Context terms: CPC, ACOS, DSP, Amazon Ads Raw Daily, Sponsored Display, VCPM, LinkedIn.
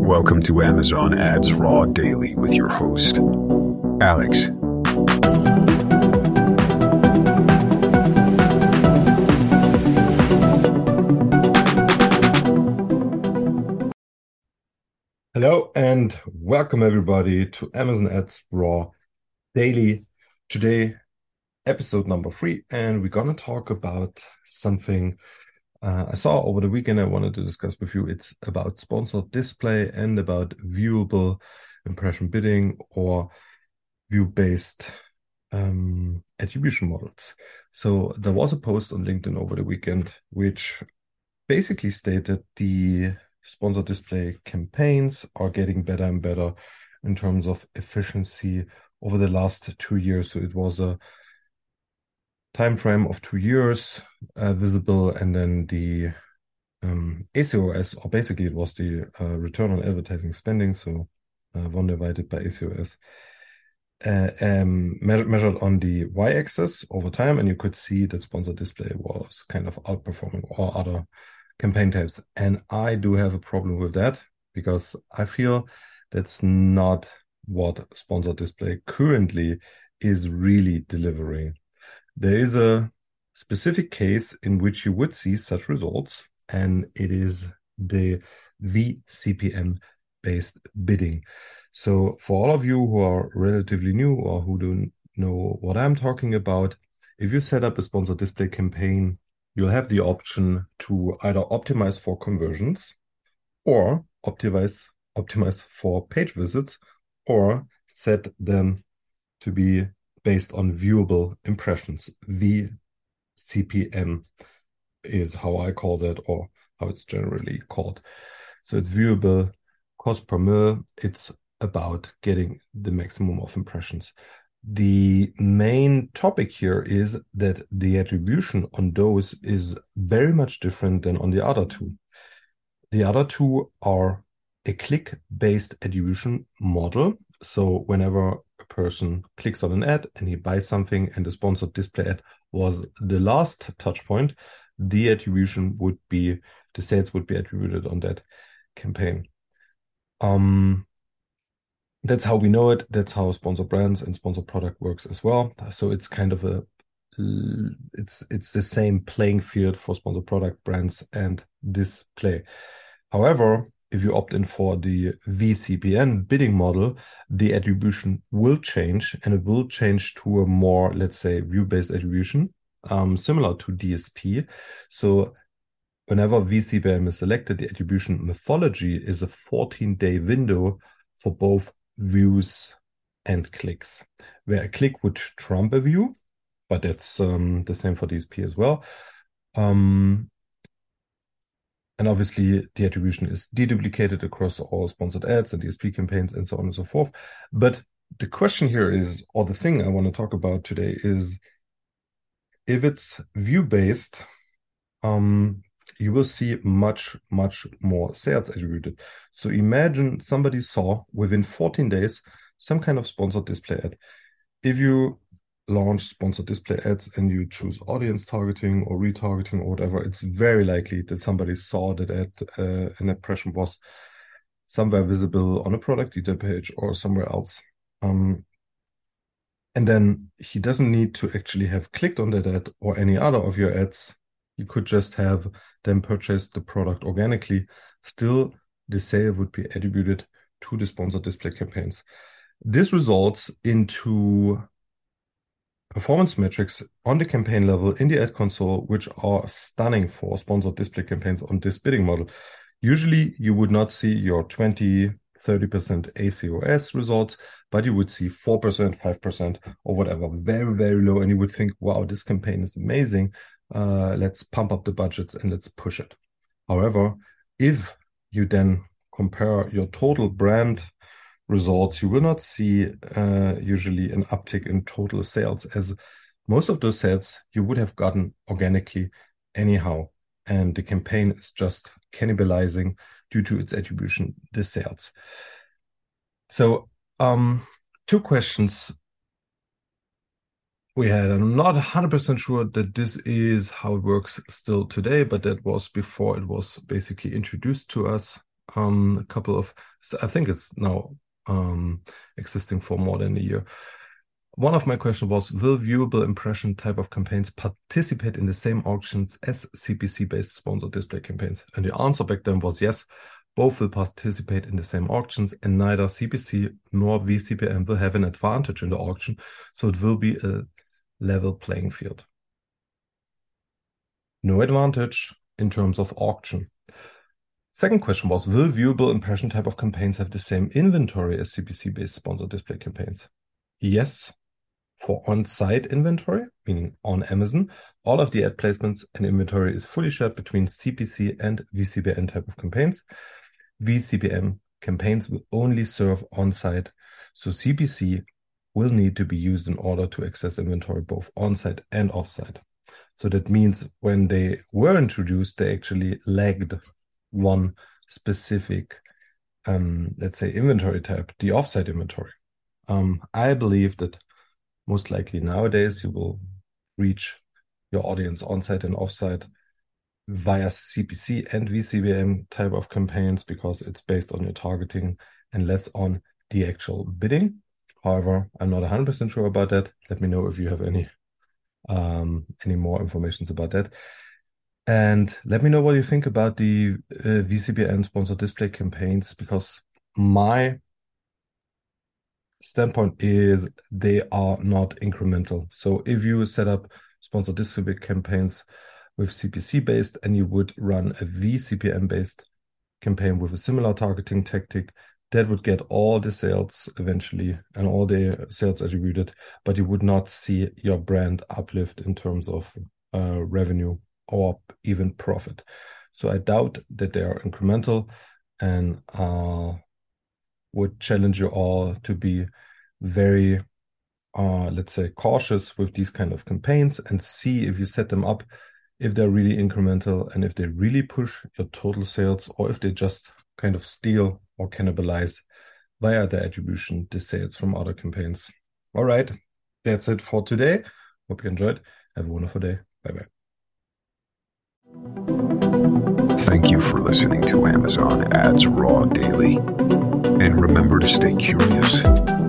Welcome to Amazon Ads Raw Daily with your host, Alex. Hello and welcome everybody to Amazon Ads Raw Daily. Today, episode number 3, and we're going to talk about something I saw over the weekend I wanted to discuss with you. It's about sponsored display and about viewable impression bidding or view-based attribution models. So there was a post on LinkedIn over the weekend which basically stated the sponsored display campaigns are getting better and better in terms of efficiency over the last 2 years. So it was a time frame of 2 years visible, and then the ACOS, or basically it was the return on advertising spending, so 1 divided by ACOS, measured on the y-axis over time, and you could see that sponsored display was kind of outperforming all other campaign types. And I do have a problem with that, because I feel that's not what sponsored display currently is really delivering. There is a specific case in which you would see such results, and it is the VCPM based bidding. So for all of you who are relatively new or who don't know what I'm talking about, if you set up a sponsored display campaign, you'll have the option to either optimize for conversions or optimize for page visits, or set them to be based on viewable impressions. VCPM is how I call that, or how it's generally called. So it's viewable cost per mil. It's about getting the maximum of impressions. The main topic here is that the attribution on those is very much different than on the other two. The other two are a click-based attribution model. So whenever a person clicks on an ad and he buys something, and the sponsored display ad was the last touch point, the attribution would be, the sales would be attributed on that campaign. That's how we know it. That's how sponsored brands and sponsored product works as well. So it's kind of it's the same playing field for sponsored product, brands, and display. However, if you opt in for the VCPM bidding model, the attribution will change, and it will change to a more, let's say, view-based attribution, similar to DSP. So whenever VCPM is selected, the attribution methodology is a 14-day window for both views and clicks, where a click would trump a view, but that's the same for DSP as well. And obviously, the attribution is deduplicated across all sponsored ads and DSP campaigns and so on and so forth. But the question here is, or the thing I want to talk about today is, if it's view-based, you will see much, much more sales attributed. So imagine somebody saw within 14 days some kind of sponsored display ad. If you launch sponsored display ads and you choose audience targeting or retargeting or whatever, it's very likely that somebody saw that ad, an impression was somewhere visible on a product detail page or somewhere else. And then he doesn't need to actually have clicked on that ad or any other of your ads. You could just have them purchase the product organically. Still, the sale would be attributed to the sponsored display campaigns. This results into performance metrics on the campaign level in the ad console, which are stunning for sponsored display campaigns on this bidding model. Usually, you would not see your 20, 30% ACOS results, but you would see 4%, 5%, or whatever, very, very low. And you would think, wow, this campaign is amazing. Let's pump up the budgets and let's push it. However, if you then compare your total brand results, you will not see usually an uptick in total sales, as most of those sales you would have gotten organically anyhow. And the campaign is just cannibalizing, due to its attribution, the sales. So 2 questions. we had. I'm not 100% sure that this is how it works still today, but that was before it was basically introduced to us. A couple of, I think it's now existing for more than a year. One of my questions was, will viewable impression type of campaigns participate in the same auctions as CPC-based sponsored display campaigns? And the answer back then was yes, both will participate in the same auctions, and neither CPC nor VCPM will have an advantage in the auction, so it will be a level playing field. No advantage in terms of auction. Second question was, will viewable impression type of campaigns have the same inventory as CPC-based sponsored display campaigns? Yes, for on-site inventory, meaning on Amazon, all of the ad placements and inventory is fully shared between CPC and VCPM type of campaigns. VCPM campaigns will only serve on-site, so CPC will need to be used in order to access inventory both on-site and off-site. So that means when they were introduced, they actually lagged one specific, let's say, inventory type, the offsite inventory. I believe that most likely nowadays you will reach your audience onsite and offsite via CPC and VCPM type of campaigns because it's based on your targeting and less on the actual bidding. However, I'm not 100% sure about that. Let me know if you have any more information about that. And let me know what you think about the VCPM sponsored display campaigns, because my standpoint is they are not incremental. So if you set up sponsored display campaigns with CPC-based and you would run a VCPM-based campaign with a similar targeting tactic, that would get all the sales eventually and all the sales attributed, but you would not see your brand uplift in terms of revenue or even profit. So I doubt that they are incremental, and would challenge you all to be very, let's say, cautious with these kind of campaigns and see if you set them up, if they're really incremental and if they really push your total sales, or if they just kind of steal or cannibalize via the attribution the sales from other campaigns. All right, that's it for today. Hope you enjoyed. Have a wonderful day. Bye-bye. Thank you for listening to Amazon Ads Raw Daily. And remember to stay curious.